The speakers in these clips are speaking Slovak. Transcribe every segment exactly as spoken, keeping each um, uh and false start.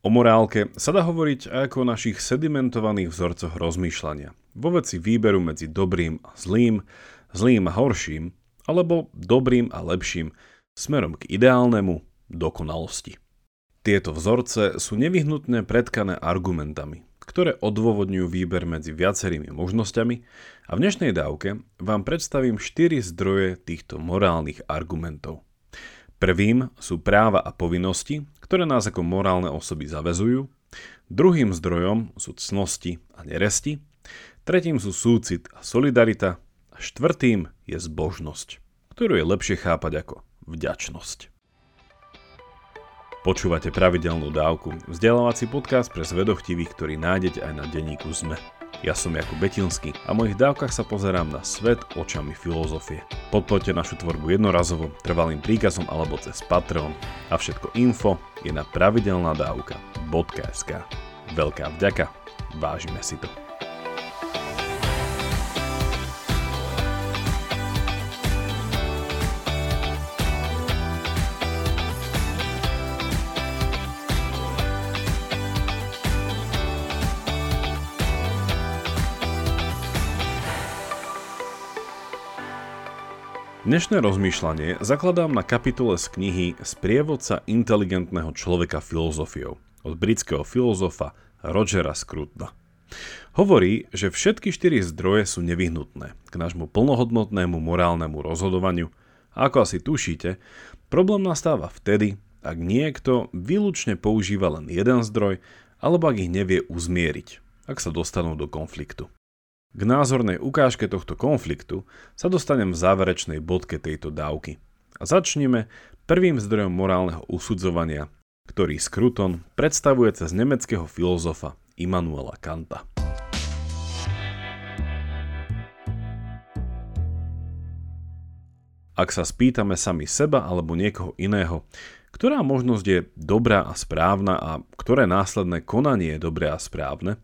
O morálke sa dá hovoriť aj ako o našich sedimentovaných vzorcoch rozmýšľania. Vo veci výberu medzi dobrým a zlým, zlým a horším, alebo dobrým a lepším, smerom k ideálnemu, dokonalosti. Tieto vzorce sú nevyhnutne pretkané argumentami, ktoré odôvodňujú výber medzi viacerými možnosťami a v dnešnej dávke vám predstavím štyri zdroje týchto morálnych argumentov. Prvým sú práva a povinnosti, ktoré nás ako morálne osoby zaväzujú. Druhým zdrojom sú cnosti a neresti. Tretím sú súcit a solidarita. A štvrtým je zbožnosť, ktorú je lepšie chápať ako vďačnosť. Počúvate pravidelnú dávku, vzdelávací podcast pre zvedochtivých, ktorý nájdete aj na denníku es em e. Ja som Jakub Betínský a v mojich dávkach sa pozerám na svet očami filozofie. Podporte našu tvorbu jednorazovo, trvalým príkazom alebo cez Patreon a všetko info je na pravidelnadavka bodka es ká. Veľká vďaka, vážime si to. Dnešné rozmýšľanie zakladám na kapitole z knihy Sprievodca inteligentného človeka filozofiou od britského filozofa Rogera Scrutona. Hovorí, že všetky štyri zdroje sú nevyhnutné k nášmu plnohodnotnému morálnemu rozhodovaniu a ako asi tušíte, problém nastáva vtedy, ak niekto výlučne používa len jeden zdroj alebo ak ich nevie uzmieriť, ak sa dostanú do konfliktu. K názornej ukážke tohto konfliktu sa dostanem v záverečnej bodke tejto dávky. A začneme prvým zdrojom morálneho usudzovania, ktorý Scruton predstavuje cez nemeckého filozofa Immanuela Kanta. Ak sa spýtame sami seba alebo niekoho iného, ktorá možnosť je dobrá a správna a ktoré následné konanie je dobré a správne,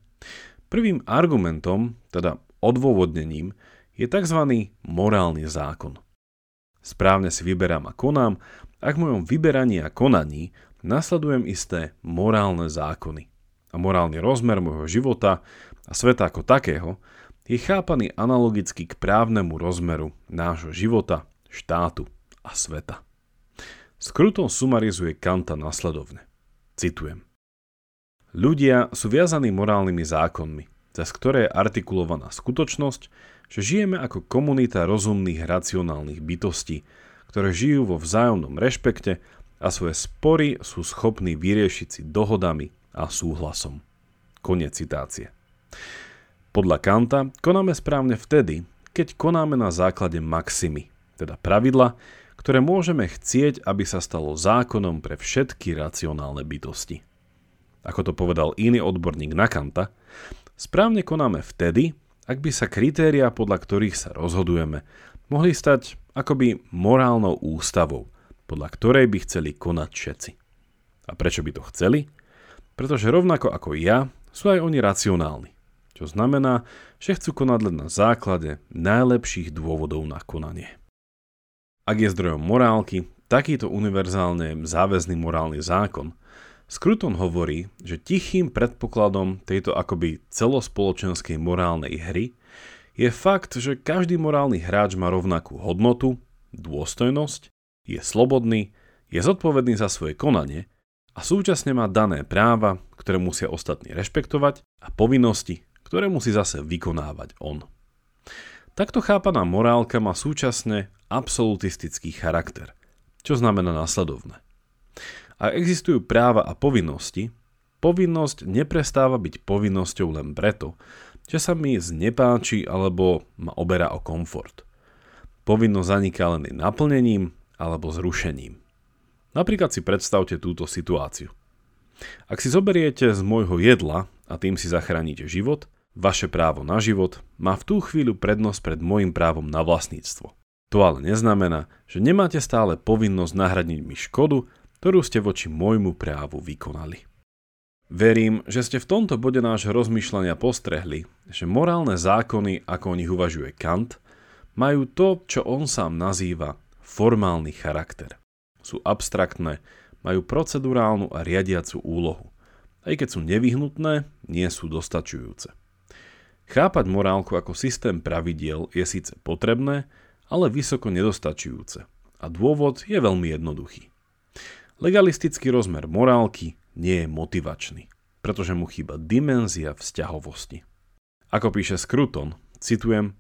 prvým argumentom, teda odôvodnením, je tzv. Morálny zákon. Správne si vyberám a konám, ak v mojom vyberaní a konaní nasledujem isté morálne zákony. A morálny rozmer môjho života a sveta ako takého je chápaný analogicky k právnemu rozmeru nášho života, štátu a sveta. Scruton sumarizuje Kanta nasledovne. Citujem. Ľudia sú viazaní morálnymi zákonmi, cez ktoré je artikulovaná skutočnosť, že žijeme ako komunita rozumných racionálnych bytostí, ktoré žijú vo vzájomnom rešpekte a svoje spory sú schopní vyriešiť si dohodami a súhlasom. Koniec citácie. Podľa Kanta konáme správne vtedy, keď konáme na základe maximy, teda pravidla, ktoré môžeme chcieť, aby sa stalo zákonom pre všetky racionálne bytosti. Ako to povedal iný odborník na Kanta, správne konáme vtedy, ak by sa kritériá, podľa ktorých sa rozhodujeme, mohli stať akoby morálnou ústavou, podľa ktorej by chceli konať všetci. A prečo by to chceli? Pretože rovnako ako ja, sú aj oni racionálni, čo znamená, že chcú konať len na základe najlepších dôvodov na konanie. Ak je zdrojom morálky takýto univerzálne záväzný morálny zákon, Scruton hovorí, že tichým predpokladom tejto akoby celospoločenskej morálnej hry je fakt, že každý morálny hráč má rovnakú hodnotu, dôstojnosť, je slobodný, je zodpovedný za svoje konanie a súčasne má dané práva, ktoré musia ostatní rešpektovať a povinnosti, ktoré musí zase vykonávať on. Takto chápaná morálka má súčasne absolutistický charakter, čo znamená nasledovné. Ak existujú práva a povinnosti, povinnosť neprestáva byť povinnosťou len preto, že sa mi znepáči alebo ma oberá o komfort. Povinnosť zaniká len naplnením alebo zrušením. Napríklad si predstavte túto situáciu. Ak si zoberiete z môjho jedla a tým si zachránite život, vaše právo na život má v tú chvíľu prednosť pred môjim právom na vlastníctvo. To ale neznamená, že nemáte stále povinnosť nahradiť mi škodu, ktorú ste voči môjmu právu vykonali. Verím, že ste v tomto bode nášho rozmýšľania postrehli, že morálne zákony, ako o nich uvažuje Kant, majú to, čo on sám nazýva formálny charakter. Sú abstraktné, majú procedurálnu a riadiacu úlohu, aj keď sú nevyhnutné, nie sú dostačujúce. Chápať morálku ako systém pravidiel je síce potrebné, ale vysoko nedostačujúce. A dôvod je veľmi jednoduchý. Legalistický rozmer morálky nie je motivačný, pretože mu chýba dimenzia vzťahovosti. Ako píše Scruton, citujem,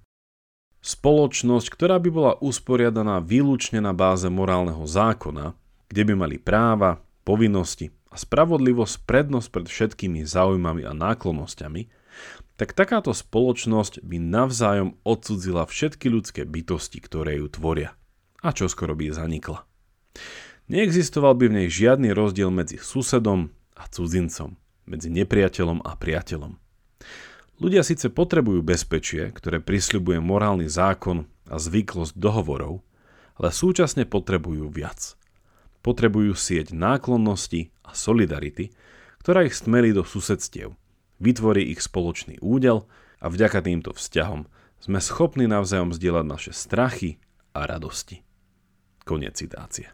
spoločnosť, ktorá by bola usporiadaná výlučne na báze morálneho zákona, kde by mali práva, povinnosti a spravodlivosť prednosť pred všetkými záujmami a náklonnosťami, tak takáto spoločnosť by navzájom odcudzila všetky ľudské bytosti, ktoré ju tvoria. A čoskoro by zanikla. Neexistoval by v nej žiadny rozdiel medzi susedom a cudzincom, medzi nepriateľom a priateľom. Ľudia síce potrebujú bezpečie, ktoré prisľubuje morálny zákon a zvyklosť dohovorov, ale súčasne potrebujú viac. Potrebujú sieť náklonnosti a solidarity, ktorá ich stmelí do susedstiev, vytvorí ich spoločný údel a vďaka týmto vzťahom sme schopní navzájom zdieľať naše strachy a radosti. Koniec citácie.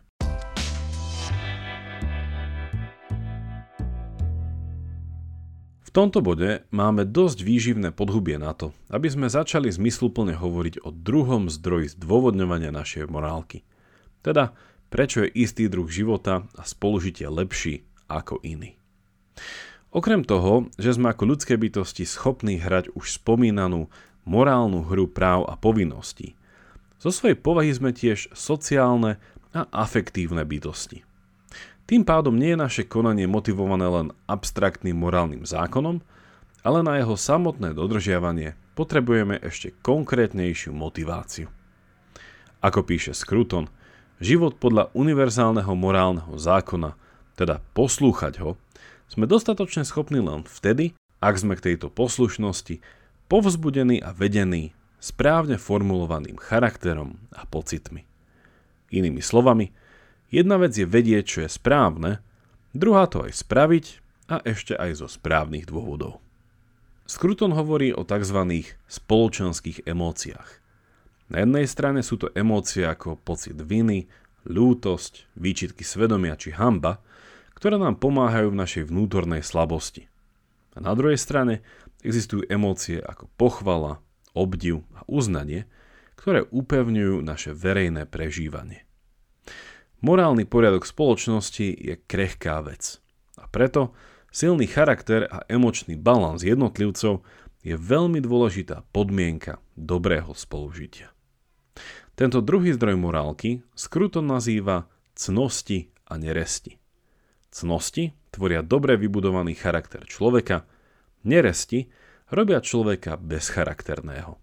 V tomto bode máme dosť výživné podhubie na to, aby sme začali zmysluplne hovoriť o druhom zdroji zdôvodňovania našej morálky. Teda, prečo je istý druh života a spolužitie lepší ako iný. Okrem toho, že sme ako ľudské bytosti schopní hrať už spomínanú morálnu hru práv a povinností, zo svojej povahy sme tiež sociálne a afektívne bytosti. Tým pádom nie je naše konanie motivované len abstraktným morálnym zákonom, ale na jeho samotné dodržiavanie potrebujeme ešte konkrétnejšiu motiváciu. Ako píše Scruton, život podľa univerzálneho morálneho zákona, teda poslúchať ho, sme dostatočne schopní len vtedy, ak sme k tejto poslušnosti povzbudení a vedení správne formulovaným charakterom a pocitmi. Inými slovami, jedna vec je vedieť, čo je správne, druhá to aj spraviť a ešte aj zo správnych dôvodov. Scruton hovorí o tzv. Spoločenských emóciách. Na jednej strane sú to emócie ako pocit viny, ľútosť, výčitky svedomia či hanba, ktoré nám pomáhajú v našej vnútornej slabosti. A na druhej strane existujú emócie ako pochvala, obdiv a uznanie, ktoré upevňujú naše verejné prežívanie. Morálny poriadok spoločnosti je krehká vec. A preto silný charakter a emočný balans jednotlivcov je veľmi dôležitá podmienka dobrého spolužitia. Tento druhý zdroj morálky Scruton nazýva cnosti a neresti. Cnosti tvoria dobre vybudovaný charakter človeka, neresti robia človeka bezcharakterného.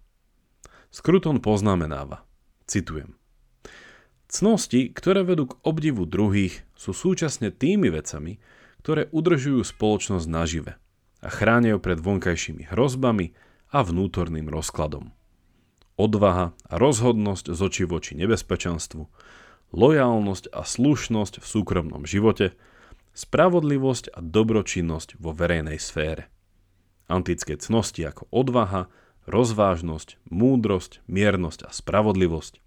Scruton poznamenáva, citujem, cnosti, ktoré vedú k obdivu druhých, sú súčasne tými vecami, ktoré udržujú spoločnosť nažive a chránia ju pred vonkajšími hrozbami a vnútorným rozkladom. Odvaha a rozhodnosť z očí voči nebezpečenstvu, lojalnosť a slušnosť v súkromnom živote, spravodlivosť a dobročinnosť vo verejnej sfére. Antické cnosti ako odvaha, rozvážnosť, múdrosť, miernosť a spravodlivosť,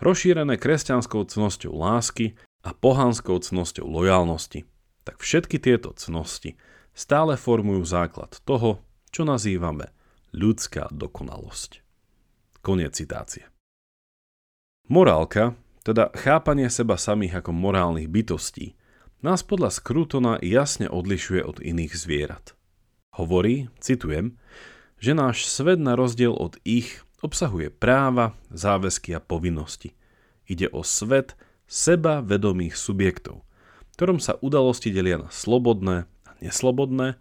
rozšírené kresťanskou cnosťou lásky a pohanskou cnosťou lojalnosti, tak všetky tieto cnosti stále formujú základ toho, čo nazývame ľudská dokonalosť. Koniec citácie. Morálka, teda chápanie seba samých ako morálnych bytostí, nás podľa Scrutona jasne odlišuje od iných zvierat. Hovorí, citujem, že náš svet na rozdiel od ich obsahuje práva, záväzky a povinnosti. Ide o svet seba vedomých subjektov, ktorom sa udalosti delia na slobodné a neslobodné,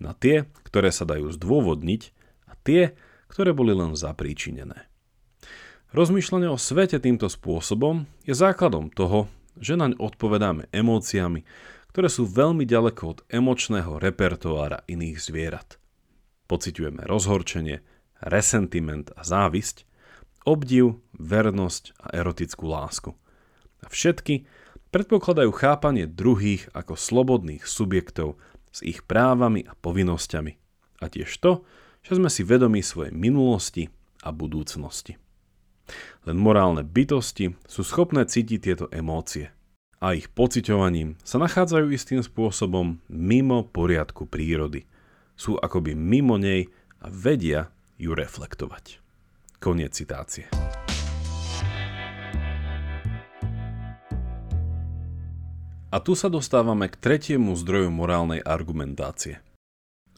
na tie, ktoré sa dajú zdôvodniť a tie, ktoré boli len zapríčinené. Rozmýšľanie o svete týmto spôsobom je základom toho, že naň odpovedáme emóciami, ktoré sú veľmi ďaleko od emočného repertoára iných zvierat. Pociťujeme rozhorčenie, resentiment a závisť, obdiv, vernosť a erotickú lásku. A všetky predpokladajú chápanie druhých ako slobodných subjektov s ich právami a povinnosťami. A tiež to, že sme si vedomí svojej minulosti a budúcnosti. Len morálne bytosti sú schopné cítiť tieto emócie. a ich pociťovaním sa nachádzajú istým spôsobom mimo poriadku prírody. Sú akoby mimo nej a vedia ju reflektovať. Koniec citácie. A tu sa dostávame k tretiemu zdroju morálnej argumentácie.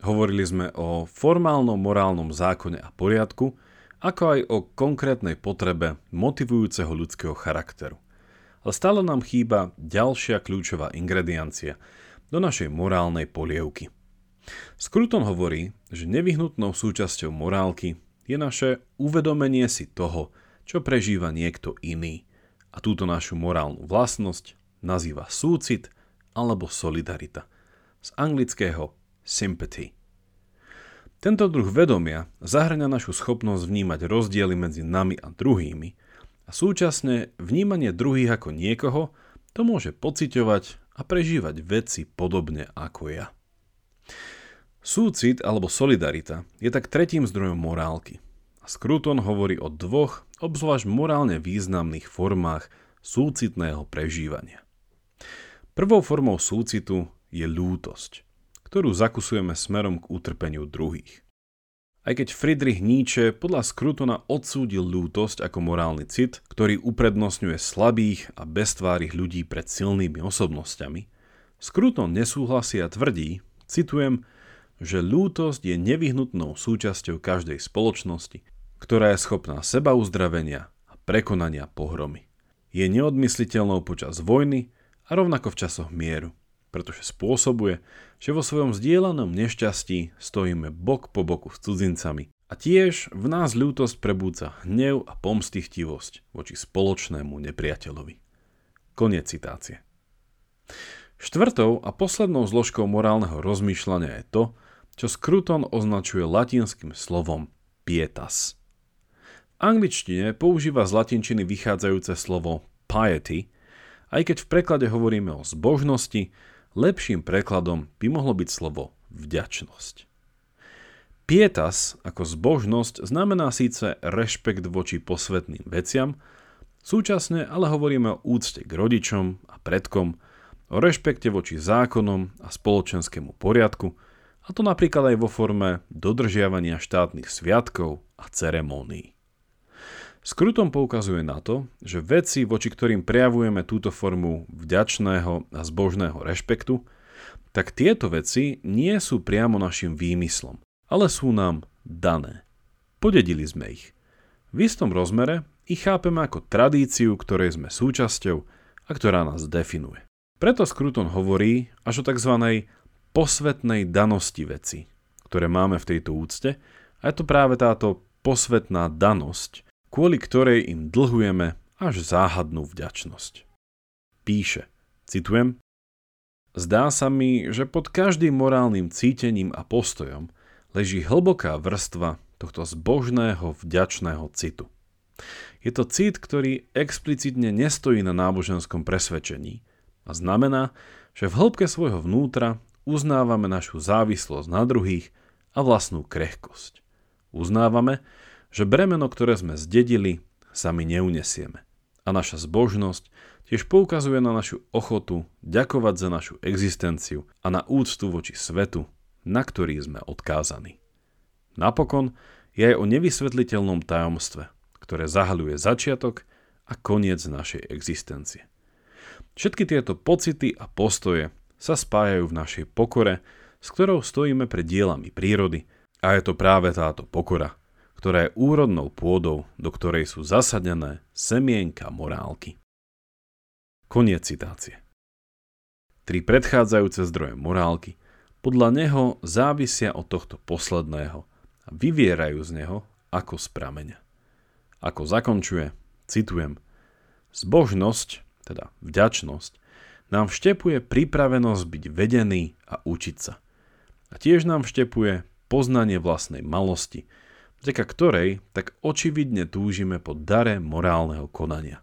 Hovorili sme o formálnom morálnom zákone a poriadku, ako aj o konkrétnej potrebe motivujúceho ľudského charakteru. Ale stále nám chýba ďalšia kľúčová ingrediencia do našej morálnej polievky. Scruton hovorí, že nevyhnutnou súčasťou morálky je naše uvedomenie si toho, čo prežíva niekto iný, a túto našu morálnu vlastnosť nazýva súcit alebo solidarita, z anglického sympathy. Tento druh vedomia zahŕňa našu schopnosť vnímať rozdiely medzi nami a druhými, a súčasne vnímanie druhých ako niekoho to môže pociťovať a prežívať veci podobne ako ja. Súcit alebo solidarita je tak tretím zdrojom morálky. A Scruton hovorí o dvoch obzvlášť morálne významných formách súcitného prežívania. Prvou formou súcitu je ľútosť, ktorú zakusujeme smerom k utrpeniu druhých. Aj keď Friedrich Nietzsche podľa Scrutona odsúdil ľútosť ako morálny cit, ktorý uprednostňuje slabých a beztvárnych ľudí pred silnými osobnosťami, Scruton nesúhlasí a tvrdí, citujem, že ľútosť je nevyhnutnou súčasťou každej spoločnosti, ktorá je schopná seba uzdravenia a prekonania pohromy. Je neodmysliteľnou počas vojny a rovnako v časoch mieru, pretože spôsobuje, že vo svojom zdieľanom nešťastí stojíme bok po boku s cudzincami a tiež v nás ľútosť prebúdza hnev a pomstichtivosť voči spoločnému nepriateľovi. Koniec citácie. Štvrtou a poslednou zložkou morálneho rozmýšľania je to, čo Scruton označuje latinským slovom pietas. V angličtine používa z latinčiny vychádzajúce slovo piety, aj keď v preklade hovoríme o zbožnosti, lepším prekladom by mohlo byť slovo vďačnosť. Pietas ako zbožnosť znamená síce rešpekt voči posvetným veciam, súčasne ale hovoríme o úcte k rodičom a predkom, o rešpekte voči zákonom a spoločenskému poriadku, a to napríklad aj vo forme dodržiavania štátnych sviatkov a ceremónií. Scruton poukazuje na to, že veci, voči ktorým prejavujeme túto formu vďačného a zbožného rešpektu, tak tieto veci nie sú priamo našim výmyslom, ale sú nám dané. Podedili sme ich. V istom rozmere ich chápeme ako tradíciu, ktorej sme súčasťou a ktorá nás definuje. Preto Scruton hovorí až o tzv. Posvetnej danosti veci, ktoré máme v tejto úcte, a je to práve táto posvetná danosť, kvôli ktorej im dlhujeme až záhadnú vďačnosť. Píše, citujem, zdá sa mi, že pod každým morálnym cítením a postojom leží hlboká vrstva tohto zbožného vďačného citu. Je to cit, ktorý explicitne nestojí na náboženskom presvedčení, a znamená, že v hĺbke svojho vnútra uznávame našu závislosť na druhých a vlastnú krehkosť. Uznávame, že bremeno, ktoré sme zdedili, sami neunesieme. A naša zbožnosť tiež poukazuje na našu ochotu ďakovať za našu existenciu a na úctu voči svetu, na ktorý sme odkázaní. Napokon je aj o nevysvetliteľnom tajomstve, ktoré zahaľuje začiatok a koniec našej existencie. Všetky tieto pocity a postoje sa spájajú v našej pokore, s ktorou stojíme pred dielami prírody, a je to práve táto pokora, ktorá je úrodnou pôdou, do ktorej sú zasadené semienka morálky. Koniec citácie. Tri predchádzajúce zdroje morálky podľa neho závisia od tohto posledného a vyvierajú z neho ako z prameňa. Ako zakončuje, citujem, zbožnosť, teda vďačnosť, nám vštepuje pripravenosť byť vedený a učiť sa. A tiež nám vštepuje poznanie vlastnej malosti, vďaka ktorej tak očividne túžime po dare morálneho konania,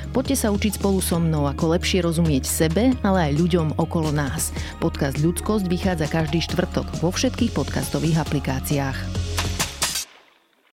Poďte sa učiť spolu so mnou, ako lepšie rozumieť sebe, ale aj ľuďom okolo nás. Podcast Ľudskosť vychádza každý štvrtok vo všetkých podcastových aplikáciách.